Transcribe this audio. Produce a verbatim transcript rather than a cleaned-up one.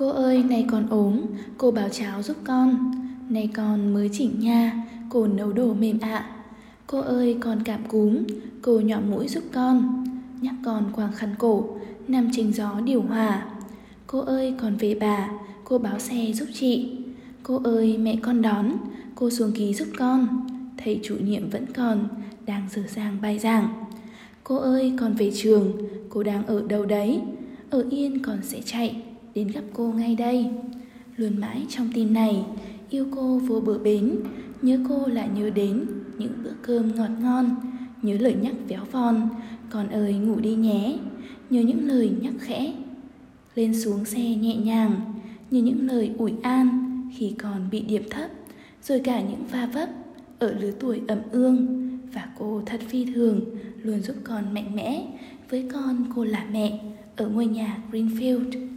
Cô ơi, này con ốm, cô báo cháo giúp con. Này con mới chỉnh nha, cô nấu đồ mềm ạ. À. Cô ơi, con cảm cúm, cô nhọn mũi giúp con. Nhắc con quàng khăn cổ, nằm tránh gió điều hòa. Cô ơi, con về bà, cô báo xe giúp chị. Cô ơi, mẹ con đón, cô xuống ký giúp con. Thầy chủ nhiệm vẫn còn, đang dở dang bài giảng. Cô ơi, con về trường, cô đang ở đâu đấy? Ở yên con sẽ chạy, đến gặp cô ngay đây. Luôn mãi trong tin này, yêu cô vô bờ bến. Nhớ cô lại nhớ đến những bữa cơm ngọt ngon. Nhớ lời nhắc véo von, con ơi ngủ đi nhé. Nhớ những lời nhắc khẽ, lên xuống xe nhẹ nhàng. Nhớ những lời ủi an, khi còn bị điểm thấp. Rồi cả những va vấp, ở lứa tuổi ẩm ương. Và cô thật phi thường, luôn giúp con mạnh mẽ. Với con cô là mẹ, ở ngôi nhà Greenfield.